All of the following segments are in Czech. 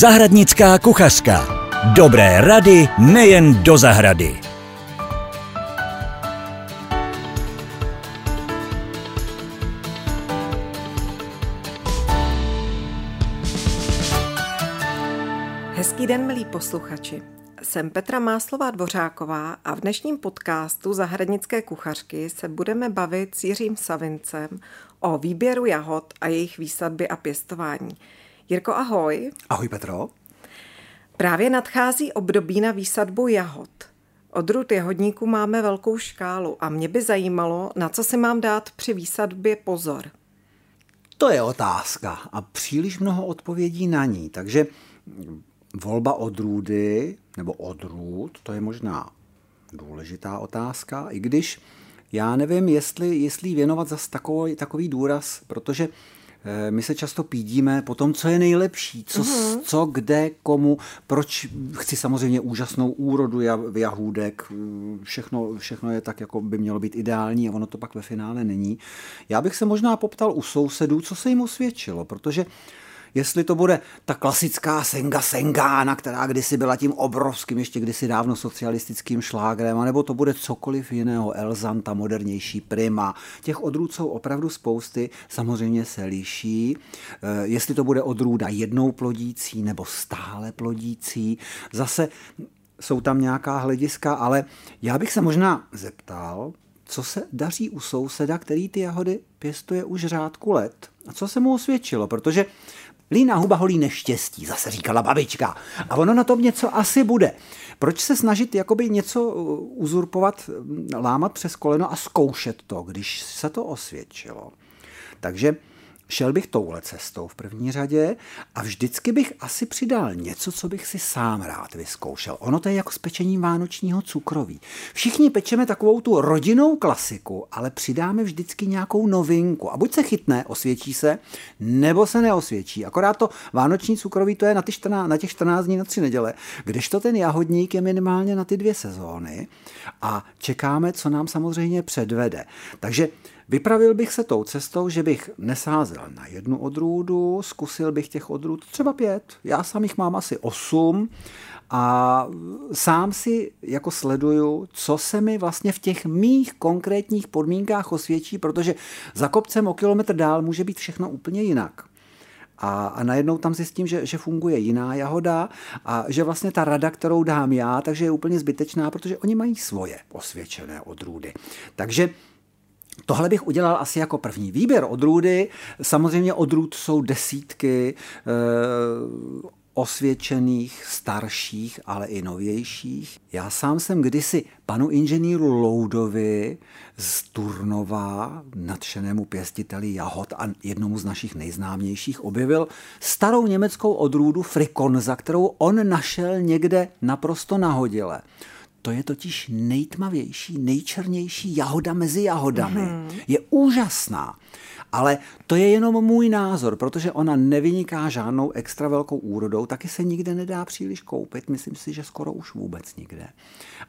Zahradnická kuchařka. Dobré rady nejen do zahrady. Hezký den, milí posluchači. Jsem Petra Máslová Dvořáková a v dnešním podcastu Zahradnické kuchařky se budeme bavit s Jiřím Savincem o výběru jahod a jejich výsadby a pěstování. Jirko, ahoj. Ahoj, Petro. Právě nadchází období na výsadbu jahod. Odrůd jahodníků máme velkou škálu a mě by zajímalo, na co si mám dát při výsadbě pozor. To je otázka a příliš mnoho odpovědí na ní, takže volba odrůdy nebo odrůd, to je možná důležitá otázka, i když já nevím, jestli věnovat zas takový důraz, protože my se často pídíme po tom, co je nejlepší, co kde, komu, proč chci samozřejmě úžasnou úrodu jahůdek, všechno je tak, jako by mělo být ideální a ono to pak ve finále není. Já bych se možná poptal u sousedů, co se jim osvědčilo, protože jestli to bude ta klasická senga-sengána, která kdysi byla tím obrovským, ještě kdysi dávno socialistickým šlágrem, anebo to bude cokoliv jiného, Elzanta, modernější prima. Těch odrůd jsou opravdu spousty, samozřejmě se liší. Jestli to bude odrůda jednou plodící nebo stále plodící, zase jsou tam nějaká hlediska, ale já bych se možná zeptal, co se daří u souseda, který ty jahody pěstuje už řádku let a co se mu osvědčilo, protože líná huba holí neštěstí, zase říkala babička. A ono na tom něco asi bude. Proč se snažit jakoby něco uzurpovat, lámat přes koleno a zkoušet to, když se to osvědčilo? Takže šel bych touhle cestou v první řadě a vždycky bych asi přidal něco, co bych si sám rád vyzkoušel. Ono to je jako s pečením vánočního cukroví. Všichni pečeme takovou tu rodinnou klasiku, ale přidáme vždycky nějakou novinku. A buď se chytne, osvědčí se, nebo se neosvědčí. Akorát to vánoční cukroví to je na těch 14 dní, na 3 neděle, kdežto ten jahodník je minimálně na ty 2 sezóny a čekáme, co nám samozřejmě předvede. Takže vypravil bych se tou cestou, že bych nesázel na jednu odrůdu, zkusil bych těch odrůd třeba 5, já sám jich mám asi 8 a sám si jako sleduju, co se mi vlastně v těch mých konkrétních podmínkách osvědčí, protože za kopcem o kilometr dál může být všechno úplně jinak. A najednou tam zjistím, že funguje jiná jahoda a že vlastně ta rada, kterou dám já, takže je úplně zbytečná, protože oni mají svoje osvědčené odrůdy. Takže tohle bych udělal asi jako první výběr odrůdy. Samozřejmě odrůd jsou desítky osvědčených, starších, ale i novějších. Já sám jsem kdysi panu inženýru Loudovi z Turnova, nadšenému pěstiteli jahod a jednomu z našich nejznámějších, objevil starou německou odrůdu Frikonza, kterou on našel někde naprosto nahodile. To je totiž nejtmavější, nejčernější jahoda mezi jahodami. Je úžasná, ale to je jenom můj názor, protože ona nevyniká žádnou extra velkou úrodou, taky se nikde nedá příliš koupit, myslím si, že skoro už vůbec nikde.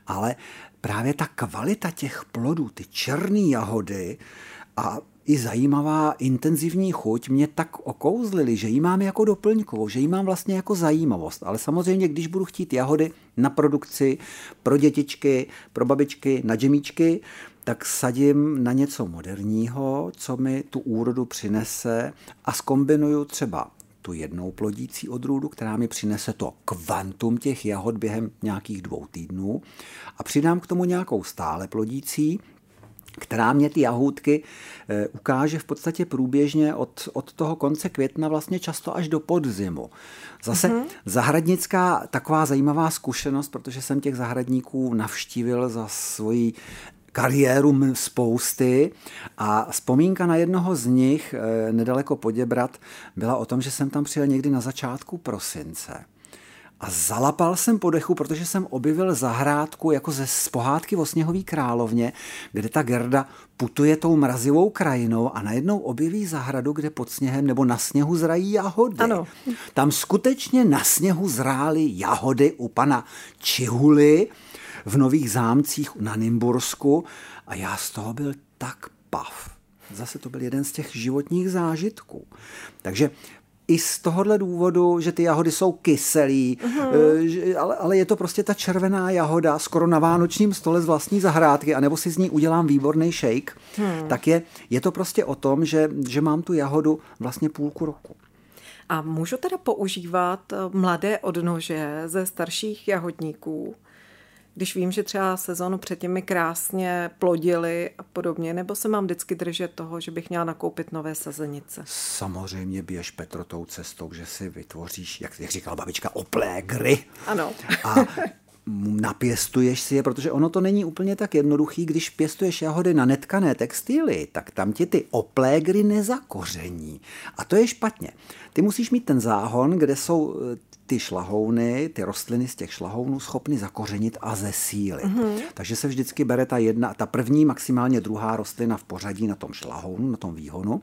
Ale právě ta kvalita těch plodů, ty černé jahody a i zajímavá intenzivní chuť mě tak okouzlili, že ji mám jako doplňkovou, že ji mám vlastně jako zajímavost. Ale samozřejmě, když budu chtít jahody na produkci pro dětičky, pro babičky, na džemíčky, tak sadím na něco moderního, co mi tu úrodu přinese a zkombinuju třeba tu jednou plodící odrůdu, která mi přinese to kvantum těch jahod během nějakých 2 týdnů a přidám k tomu nějakou stále plodící, která mě ty jahůdky ukáže v podstatě průběžně od toho konce května vlastně často až do podzimu. Zase zahradnická taková zajímavá zkušenost, protože jsem těch zahradníků navštívil za svoji kariéru spousty a vzpomínka na jednoho z nich nedaleko Poděbrad byla o tom, že jsem tam přijel někdy na začátku prosince. A zalapal jsem po dechu, protože jsem objevil zahrádku jako z pohádky o Sněhové královně, kde ta Gerda putuje tou mrazivou krajinou a najednou objeví zahradu, kde pod sněhem nebo na sněhu zrají jahody. Ano. Tam skutečně na sněhu zrály jahody u pana Čihuly v Nových Zámcích na Nymborsku a já z toho byl tak pav. Zase to byl jeden z těch životních zážitků. Takže i z tohohle důvodu, že ty jahody jsou kyselý, ale je to prostě ta červená jahoda skoro na vánočním stole z vlastní zahrádky, anebo si z ní udělám výborný shake, tak je to prostě o tom, že mám tu jahodu vlastně půlku roku. A můžu teda používat mladé odnože ze starších jahodníků, když vím, že třeba sezónu předtím mi krásně plodily a podobně, nebo se mám vždycky držet toho, že bych měla nakoupit nové sazenice? Samozřejmě běž, Petro, tou cestou, že si vytvoříš, jak říkala babička, oplégry. Ano. A napěstuješ si je, protože ono to není úplně tak jednoduchý, když pěstuješ jahody na netkané textily, tak tam ti ty oplégry nezakoření. A to je špatně. Ty musíš mít ten záhon, kde jsou ty šlahouny, ty rostliny z těch šlahounů schopny zakořenit a zesílit. Takže se vždycky bere ta první, maximálně druhá rostlina v pořadí na tom šlahounu, na tom výhonu.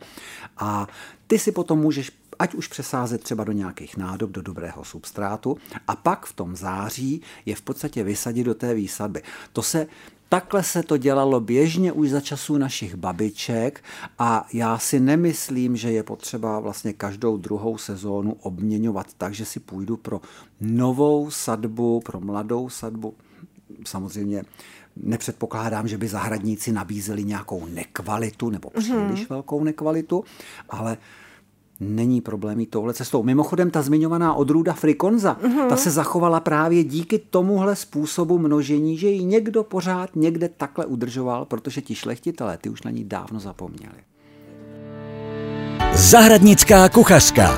A ty si potom můžeš ať už přesázet třeba do nějakých nádob, do dobrého substrátu a pak v tom září je v podstatě vysadit do té výsadby. Takhle se to dělalo běžně už za časů našich babiček a já si nemyslím, že je potřeba vlastně každou druhou sezónu obměňovat tak, že si půjdu pro novou sadbu, pro mladou sadbu. Samozřejmě nepředpokládám, že by zahradníci nabízeli nějakou nekvalitu nebo příliš velkou nekvalitu, ale není problém jít touhle cestou. Mimochodem, ta zmiňovaná odrůda Frikonza, ta se zachovala právě díky tomuhle způsobu množení, že ji někdo pořád někde takhle udržoval, protože ti šlechtitelé, ty už na ní dávno zapomněli. Zahradnická kuchařka.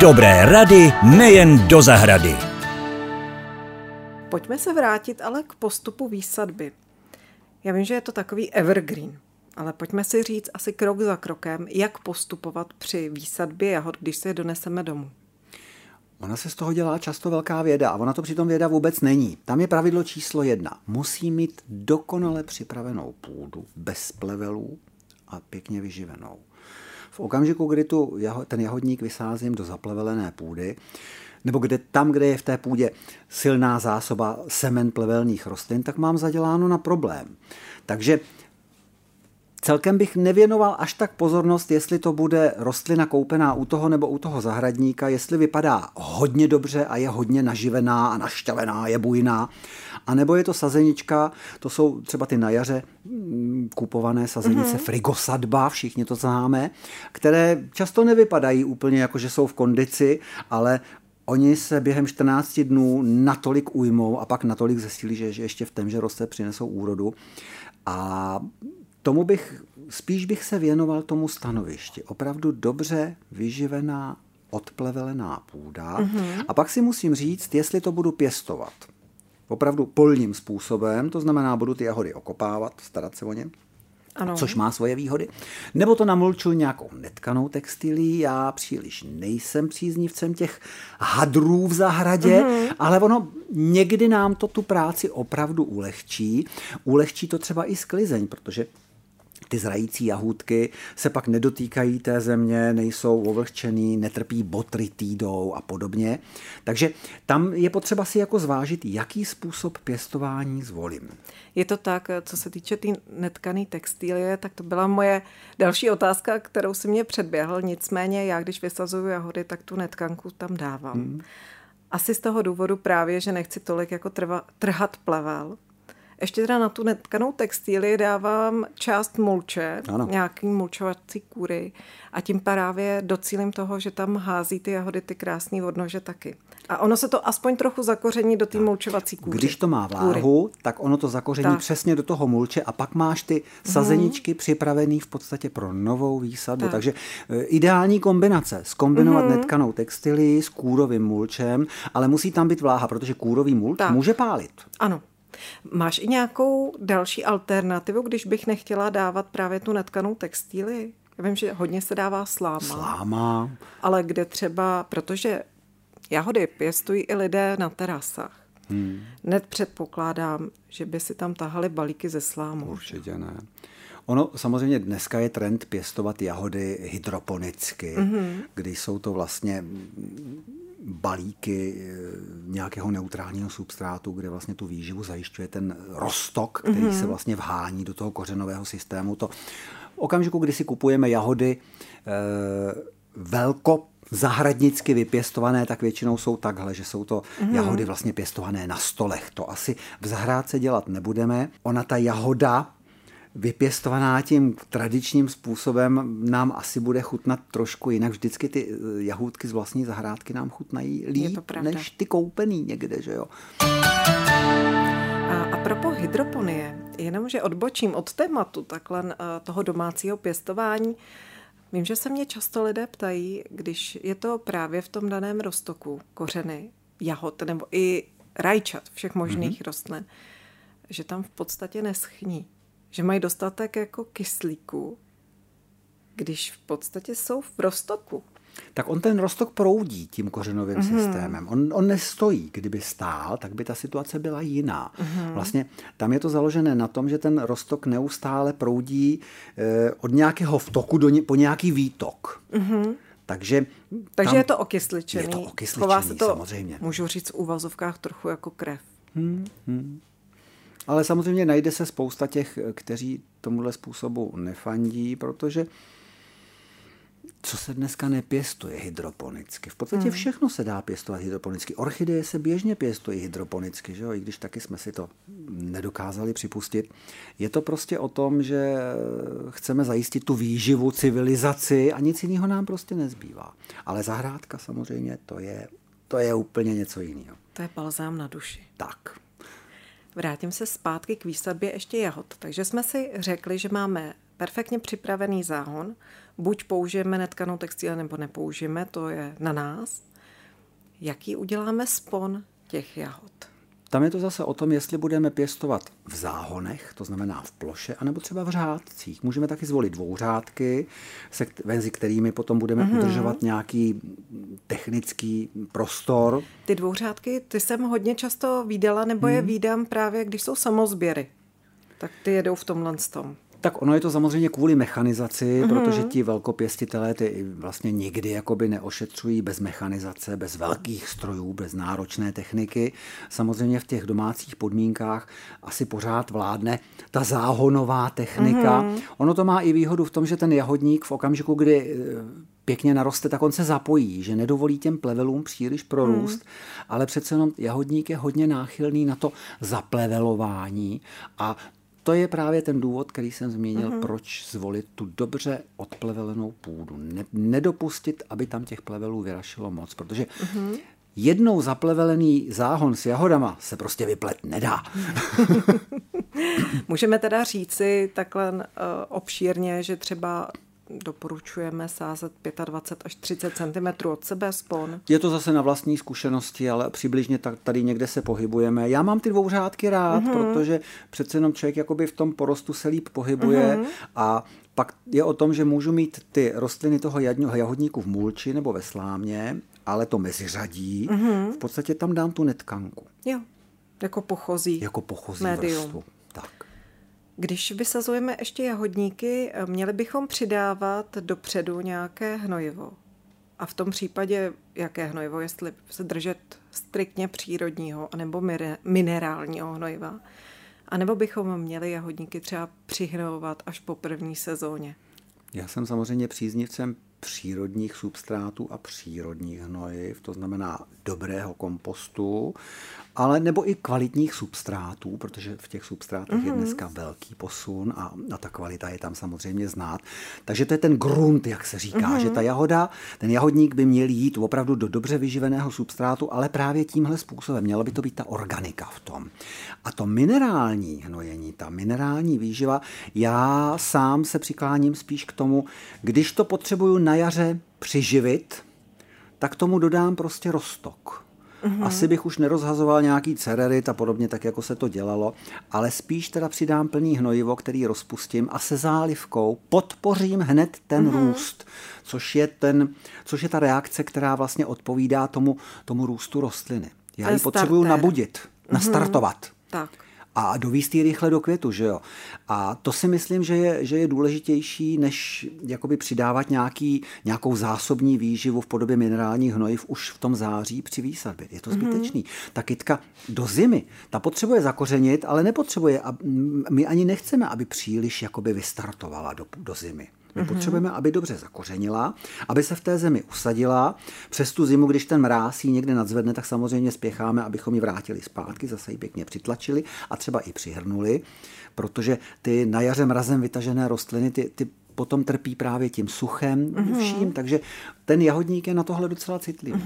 Dobré rady nejen do zahrady. Pojďme se vrátit ale k postupu výsadby. Já vím, že je to takový evergreen. Ale pojďme si říct asi krok za krokem, jak postupovat při výsadbě jahod, když si je doneseme domů. Ona se z toho dělá často velká věda a ona to přitom věda vůbec není. Tam je pravidlo číslo 1. Musí mít dokonale připravenou půdu, bez plevelů a pěkně vyživenou. V okamžiku, kdy ten jahodník vysázím do zaplevelené půdy, nebo kde je v té půdě silná zásoba semen plevelných rostlin, tak mám zaděláno na problém. Takže celkem bych nevěnoval až tak pozornost, jestli to bude rostlina koupená u toho nebo u toho zahradníka, jestli vypadá hodně dobře a je hodně naživená a našťavená, je bujná, anebo je to sazenička, to jsou třeba ty na jaře kupované sazenice, frigosadba, všichni to známe, které často nevypadají úplně jako, že jsou v kondici, ale oni se během 14 dnů natolik ujmou a pak natolik zesílí, že ještě v témže roce přinesou úrodu. A spíš bych se věnoval tomu stanovišti. Opravdu dobře vyživená, odplevelená půda. A pak si musím říct, jestli to budu pěstovat. Opravdu polním způsobem, to znamená, budu ty jahody okopávat, starat se o ně, ano, což má svoje výhody. Nebo to namlču nějakou netkanou textilí. Já příliš nejsem příznivcem těch hadrů v zahradě, ale ono někdy nám to tu práci opravdu ulehčí. Ulehčí to třeba i sklizeň, protože ty zrající jahůdky se pak nedotýkají té země, nejsou ovlhčený, netrpí botrytidou a podobně. Takže tam je potřeba si jako zvážit, jaký způsob pěstování zvolím. Je to tak, co se týče té netkané textilie, tak to byla moje další otázka, kterou si mě předběhl. Nicméně já, když vysazuju jahody, tak tu netkanku tam dávám. Asi z toho důvodu právě, že nechci tolik jako trhat plevel. Ještě teda na tu netkanou textíli dávám část mulče, ano, nějaký mulčovací kůry a tím právě docílím toho, že tam hází ty jahody, ty krásný odnože taky. A ono se to aspoň trochu zakoření do té mulčovací kůry. Když to má váhu, tak ono to zakoření přesně do toho mulče a pak máš ty sazeničky připravený v podstatě pro novou výsadbu. Takže ideální kombinace, zkombinovat netkanou textili s kůrovým mulčem, ale musí tam být vláha, protože kůrový mulč může pálit. Ano. Máš i nějakou další alternativu, když bych nechtěla dávat právě tu natkanou textíli? Já vím, že hodně se dává sláma. Sláma. Ale kde třeba, protože jahody pěstují i lidé na terasách. Nepředpokládám, že by si tam tahali balíky ze slámu. Určitě ne. Ono samozřejmě dneska je trend pěstovat jahody hydroponicky, kdy jsou to vlastně balíky nějakého neutrálního substrátu, kde vlastně tu výživu zajišťuje ten roztok, který se vlastně vhání do toho kořenového systému. To v okamžiku, kdy si kupujeme jahody velko zahradnicky vypěstované, tak většinou jsou takhle, že jsou to jahody vlastně pěstované na stolech. To asi v zahrádce dělat nebudeme. Ona ta jahoda vypěstovaná tím tradičním způsobem nám asi bude chutnat trošku jinak. Vždycky ty jahůdky z vlastní zahrádky nám chutnají líp než ty koupený někde, že jo. A propos hydroponie, jenomže odbočím od tématu takhle toho domácího pěstování. Vím, že se mě často lidé ptají, když je to právě v tom daném roztoku kořeny, jahod nebo i rajčat všech možných rostlin, že tam v podstatě neschní. Že mají dostatek jako kyslíku, když v podstatě jsou v roztoku. Tak on ten roztok proudí tím kořenovým systémem. On nestojí. Kdyby stál, tak by ta situace byla jiná. Vlastně tam je to založené na tom, že ten roztok neustále proudí od nějakého vtoku po nějaký výtok. Takže je to okysličený. Je to okysličený, chová se to, samozřejmě. Můžu říct v uvazovkách, trochu jako krev. Ale samozřejmě najde se spousta těch, kteří tomuhle způsobu nefandí, protože co se dneska nepěstuje hydroponicky? V podstatě všechno se dá pěstovat hydroponicky. Orchideje se běžně pěstují hydroponicky, že jo? I když taky jsme si to nedokázali připustit. Je to prostě o tom, že chceme zajistit tu výživu, civilizaci a nic jiného nám prostě nezbývá. Ale zahrádka samozřejmě, to je úplně něco jiného. To je balzám na duši. Tak. Vrátím se zpátky k výsadbě ještě jahod. Takže jsme si řekli, že máme perfektně připravený záhon. Buď použijeme netkanou textil, nebo nepoužijeme, to je na nás. Jaký uděláme spon těch jahod? Tam je to zase o tom, jestli budeme pěstovat v záhonech, to znamená v ploše, anebo třeba v řádcích. Můžeme taky zvolit dvouřádky, mezi kterými potom budeme udržovat nějaký technický prostor. Ty dvouřádky, ty jsem hodně často viděla, nebo je vídám právě, když jsou samozběry. Tak ty jedou v tomhle tom. Tak ono je to samozřejmě kvůli mechanizaci, protože ti velkopěstitelé ty vlastně nikdy jakoby neošetřují bez mechanizace, bez velkých strojů, bez náročné techniky. Samozřejmě v těch domácích podmínkách asi pořád vládne ta záhonová technika. Ono to má i výhodu v tom, že ten jahodník v okamžiku, kdy pěkně naroste, tak on se zapojí, že nedovolí těm plevelům příliš prorůst, ale přece jenom jahodník je hodně náchylný na to zaplevelování a to je právě ten důvod, který jsem zmínil, proč zvolit tu dobře odplevelenou půdu. Nedopustit, aby tam těch plevelů vyrašilo moc, protože jednou zaplevelený záhon s jahodama se prostě vyplet nedá. Můžeme teda říci takhle obšírně, že třeba doporučujeme sázet 25 až 30 cm od sebe spon. Je to zase na vlastní zkušenosti, ale přibližně tady někde se pohybujeme. Já mám ty dvouřádky rád, protože přece jenom člověk jakoby v tom porostu se líp pohybuje a pak je o tom, že můžu mít ty rostliny toho jahodníku v mulči nebo ve slámě, ale to meziřadí. V podstatě tam dám tu netkanku. Jo, jako pochozí. Jako pochozí vrstvu. Tak. Když vysazujeme ještě jahodníky, měli bychom přidávat dopředu nějaké hnojivo. A v tom případě, jaké hnojivo, jestli se držet striktně přírodního anebo minerálního hnojiva, anebo bychom měli jahodníky třeba přihnojovat až po první sezóně. Já jsem samozřejmě příznivcem přírodních substrátů a přírodních hnojiv, to znamená dobrého kompostu, ale nebo i kvalitních substrátů, protože v těch substrátech je dneska velký posun a ta kvalita je tam samozřejmě znát. Takže to je ten grunt, jak se říká, že ta jahoda, ten jahodník by měl jít opravdu do dobře vyživeného substrátu, ale právě tímhle způsobem. Měla by to být ta organika v tom. A to minerální hnojení, ta minerální výživa, já sám se přikláním spíš k tomu, když to potřebuju na jaře přiživit, tak tomu dodám prostě roztok. Asi bych už nerozhazoval nějaký cererit a podobně, tak jako se to dělalo, ale spíš teda přidám plný hnojivo, který rozpustím a se zálivkou podpořím hned ten růst, což je ta reakce, která vlastně odpovídá tomu růstu rostliny. Já ji potřebuju nabudit, nastartovat. Tak. A dovíst ji rychle do květu, že jo. A to si myslím, že je důležitější, než jakoby přidávat nějakou zásobní výživu v podobě minerálních hnojiv už v tom září při výsadbě. Je to zbytečný. Ta kytka do zimy, ta potřebuje zakořenit, ale nepotřebuje, my ani nechceme, aby příliš jakoby vystartovala do zimy. My potřebujeme, aby dobře zakořenila, aby se v té zemi usadila. Přes tu zimu, když ten mráz ji někde nadzvedne, tak samozřejmě spěcháme, abychom ji vrátili zpátky, zase ji pěkně přitlačili a třeba i přihrnuli, protože ty na jaře mrazem vytažené rostliny, ty potom trpí právě tím suchem, vším, takže ten jahodník je na tohle docela citlivý.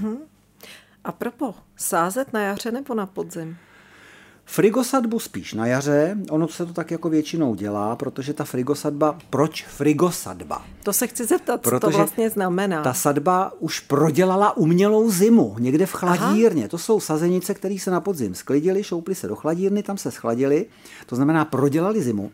A propo, sázet na jaře nebo na podzim? Frigosadbu spíš na jaře, ono se to tak jako většinou dělá, protože ta frigosadba, proč frigosadba? To se chci zeptat, protože co to vlastně znamená. Ta sadba už prodělala umělou zimu, někde v chladírně. Aha. To jsou sazenice, které se na podzim sklidily, šouply se do chladírny, tam se schladily, to znamená prodělali zimu.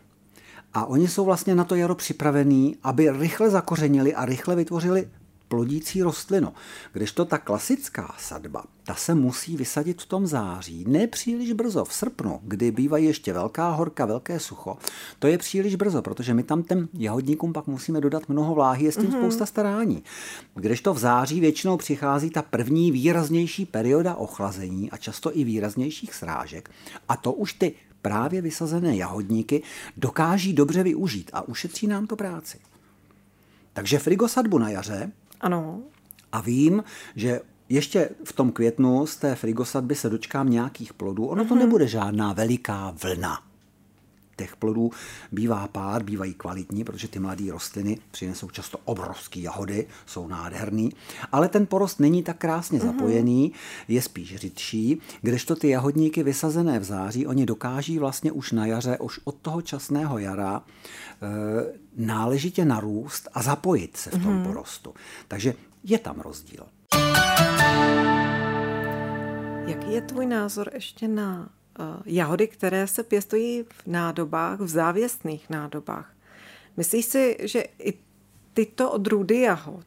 A oni jsou vlastně na to jaro připravení, aby rychle zakořenili a rychle vytvořili plodící rostlinu. Kdežto ta klasická sadba, ta se musí vysadit v tom září, ne příliš brzo, v srpnu, kdy bývají ještě velká horka, velké sucho. To je příliš brzo, protože my tam těm jahodníkům pak musíme dodat mnoho vláhy, je s tím spousta starání. Kdežto v září většinou přichází ta první výraznější perioda ochlazení a často i výraznějších srážek. A to už ty právě vysazené jahodníky dokáží dobře využít a ušetří nám to práci. Takže frigosadbu na jaře. Ano. A vím, že ještě v tom květnu z té frigosadby se dočkám nějakých plodů. Ono to nebude žádná veliká vlna. Těch plodů bývá pár, bývají kvalitní, protože ty mladé rostliny přinesou často obrovské jahody, jsou nádherný, ale ten porost není tak krásně zapojený, je spíš řidší, kdežto ty jahodníky vysazené v září, oni dokáží vlastně už na jaře, už od toho časného jara náležitě narůst a zapojit se v tom porostu. Takže je tam rozdíl. Jaký je tvůj názor ještě na jahody, které se pěstují v nádobách, v závěsných nádobách? Myslíš si, že i tyto odrůdy jahod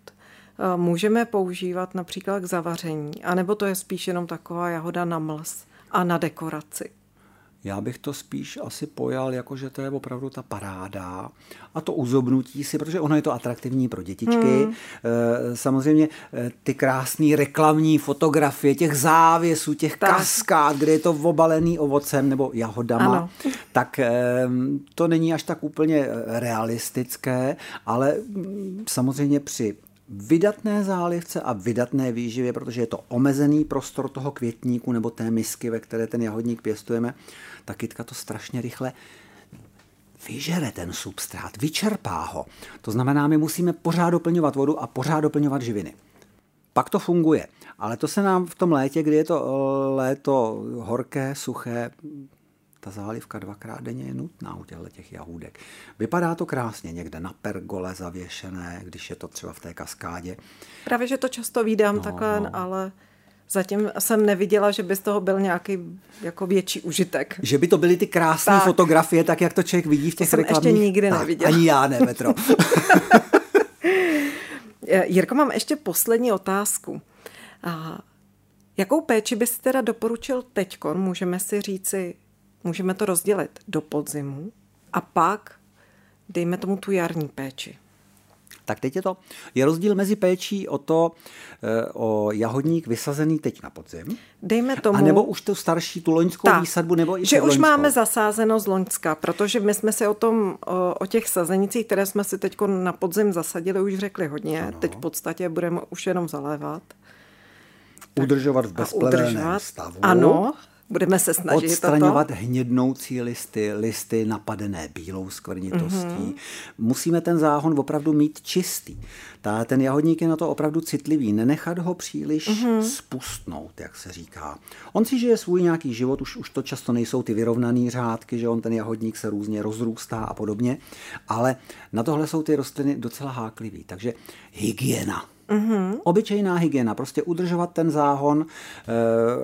můžeme používat například k zavaření, anebo to je spíš jenom taková jahoda na mlz a na dekoraci? Já bych to spíš asi pojal, jakože to je opravdu ta paráda a to uzobnutí si, protože ono je to atraktivní pro dětičky. Samozřejmě ty krásné reklamní fotografie těch závěsů, těch kaskád, kde je to obalený ovocem nebo jahodama, ano. Tak to není až tak úplně realistické, ale samozřejmě při vydatné zálivce a vydatné výživě, protože je to omezený prostor toho květníku nebo té misky, ve které ten jahodník pěstujeme, ta kytka to strašně rychle vyžere ten substrát, vyčerpá ho. To znamená, my musíme pořád doplňovat vodu a pořád doplňovat živiny. Pak to funguje, ale to se nám v tom létě, kdy je to léto horké, suché, ta zálivka dvakrát denně je nutná u těch jahůdek. Vypadá to krásně někde na pergole zavěšené, když je to třeba v té kaskádě. Právě, že to často vídám takhle. Ale zatím jsem neviděla, že by z toho byl nějaký jako větší užitek. Že by to byly ty krásné fotografie, tak jak to člověk vidí v těch reklamních. Ještě nikdy neviděla. Ani já ne, Petro. Jirko, mám ještě poslední otázku. Jakou péči bys teda doporučil teďkon? Můžeme to rozdělit do podzimu a pak dejme tomu tu jarní péči. Tak teď je rozdíl mezi péčí o jahodník vysazený teď na podzim. Dejme tomu. A nebo už tu starší, tu loňskou výsadbu, nebo i že už máme zasázeno z loňska, protože my jsme se o těch sazenicích, které jsme si teď na podzim zasadili, už řekli hodně. Ano. Teď v podstatě budeme už jenom zalévat. Udržovat v bezpleveném stavu. Ano. Budeme se snažit odstraňovat hnědnoucí listy napadené bílou skvrnitostí. Musíme ten záhon opravdu mít čistý. Ten jahodník je na to opravdu citlivý. Nenechat ho příliš spustnout, jak se říká. On si žije svůj nějaký život, už to často nejsou ty vyrovnaný řádky, že on ten jahodník se různě rozrůstá a podobně, ale na tohle jsou ty rostliny docela háklivý. Takže hygiena. Obyčejná hygiena, prostě udržovat ten záhon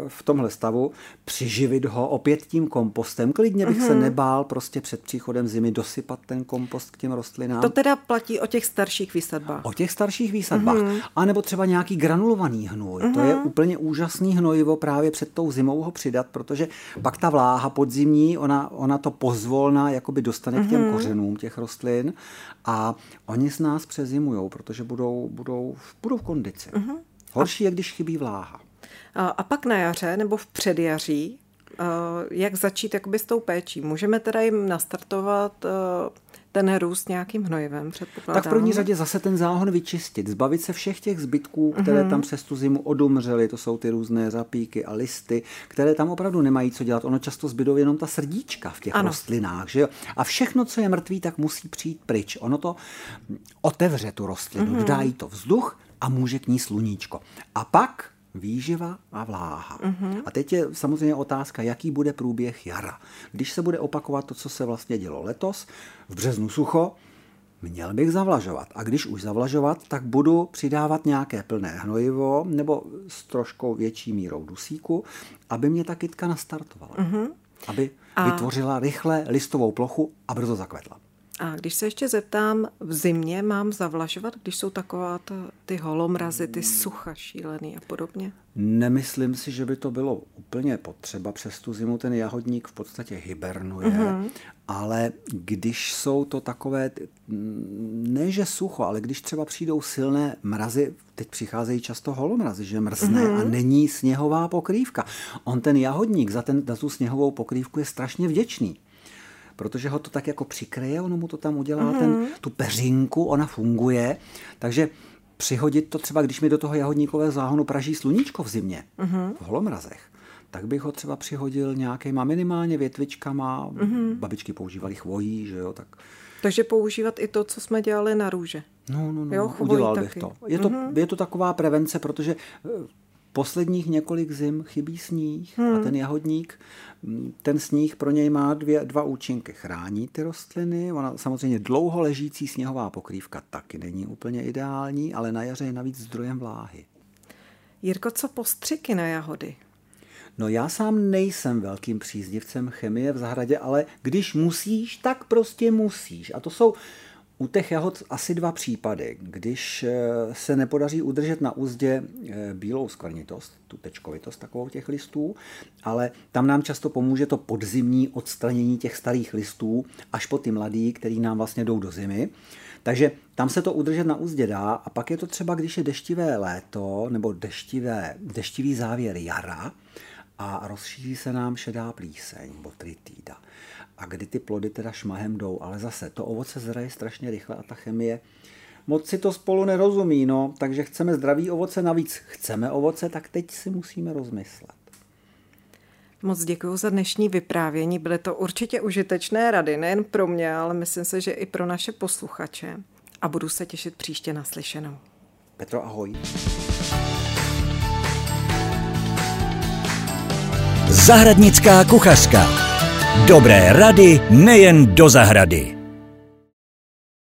v tomhle stavu, přiživit ho opět tím kompostem. Klidně bych se nebál prostě před příchodem zimy dosypat ten kompost k těm rostlinám. To teda platí o těch starších výsadbách? O těch starších výsadbách. A nebo třeba nějaký granulovaný hnůj. To je úplně úžasný hnojivo právě před tou zimou ho přidat, protože pak ta vláha podzimní, ona to pozvolna jakoby dostane k těm kořenům těch rostlin a oni s nás přezimujou, protože budou v kondici. Horší je, když chybí vláha. A pak na jaře nebo v předjaří, jak začít jakoby s tou péčí? Můžeme teda jim nastartovat ten růst nějakým hnojivem, předpokládám. Tak v první řadě zase ten záhon vyčistit, zbavit se všech těch zbytků, které tam přes tu zimu odumřely, to jsou ty různé zapíky a listy, které tam opravdu nemají co dělat. Ono často zbydou jenom ta srdíčka v těch rostlinách, že jo? A všechno, co je mrtvý, tak musí přijít pryč. Ono to otevře tu rostlinu, dá jí to vzduch a může k ní sluníčko. A pak výživa a vláha. A teď je samozřejmě otázka, jaký bude průběh jara. Když se bude opakovat to, co se vlastně dělo letos, v březnu sucho, měl bych zavlažovat. A když už zavlažovat, tak budu přidávat nějaké plné hnojivo nebo s troškou větší mírou dusíku, aby mě ta kytka nastartovala. Aby vytvořila rychle listovou plochu a brzo zakvetla. A když se ještě zeptám, v zimě mám zavlažovat, když jsou taková ty holomrazy, ty sucha šílený a podobně? Nemyslím si, že by to bylo úplně potřeba. Přes tu zimu ten jahodník v podstatě hibernuje, ale když jsou to takové, ne že sucho, ale když třeba přijdou silné mrazy, teď přicházejí často holomrazy, že mrzne a není sněhová pokrývka. On ten jahodník za tu sněhovou pokrývku je strašně vděčný. Protože ho to tak jako přikryje, ono mu to tam udělá tu peřinku, ona funguje. Takže přihodit to třeba, když mi do toho jahodníkového záhonu praží sluníčko v zimě, v holomrazech, tak bych ho třeba přihodil nějakýma minimálně větvičkama. Babičky používaly chvojí, že jo, tak. Takže používat i to, co jsme dělali na růže. No, jo, udělal bych to. Je to taková prevence, protože posledních několik zim chybí sníh a ten jahodník, ten sníh pro něj má dva účinky. Chrání ty rostliny, ona samozřejmě dlouho ležící sněhová pokrývka taky není úplně ideální, ale na jaře je navíc zdrojem vláhy. Jirko, co postřiky na jahody? No já sám nejsem velkým příznivcem chemie v zahradě, ale když musíš, tak prostě musíš. A to jsou u těch jahod asi dva případy. Když se nepodaří udržet na úzdě bílou skvrnitost, tu tečkovitost takovou těch listů, ale tam nám často pomůže to podzimní odstranění těch starých listů až po ty mladý, který nám vlastně jdou do zimy. Takže tam se to udržet na úzdě dá a pak je to třeba, když je deštivé léto nebo deštivý závěr jara a rozšíří se nám šedá plíseň nebo tritída. A kdy ty plody teda šmahem jdou, ale zase to ovoce zraje strašně rychle a ta chemie moc si to spolu nerozumí, no, takže chceme zdravý ovoce, navíc chceme ovoce, tak teď si musíme rozmyslet. Moc děkuju za dnešní vyprávění, byly to určitě užitečné rady, nejen pro mě, ale myslím se, že i pro naše posluchače a budu se těšit příště na slyšenou. Petro, ahoj. Zahradnická kuchařka. Dobré rady nejen do zahrady.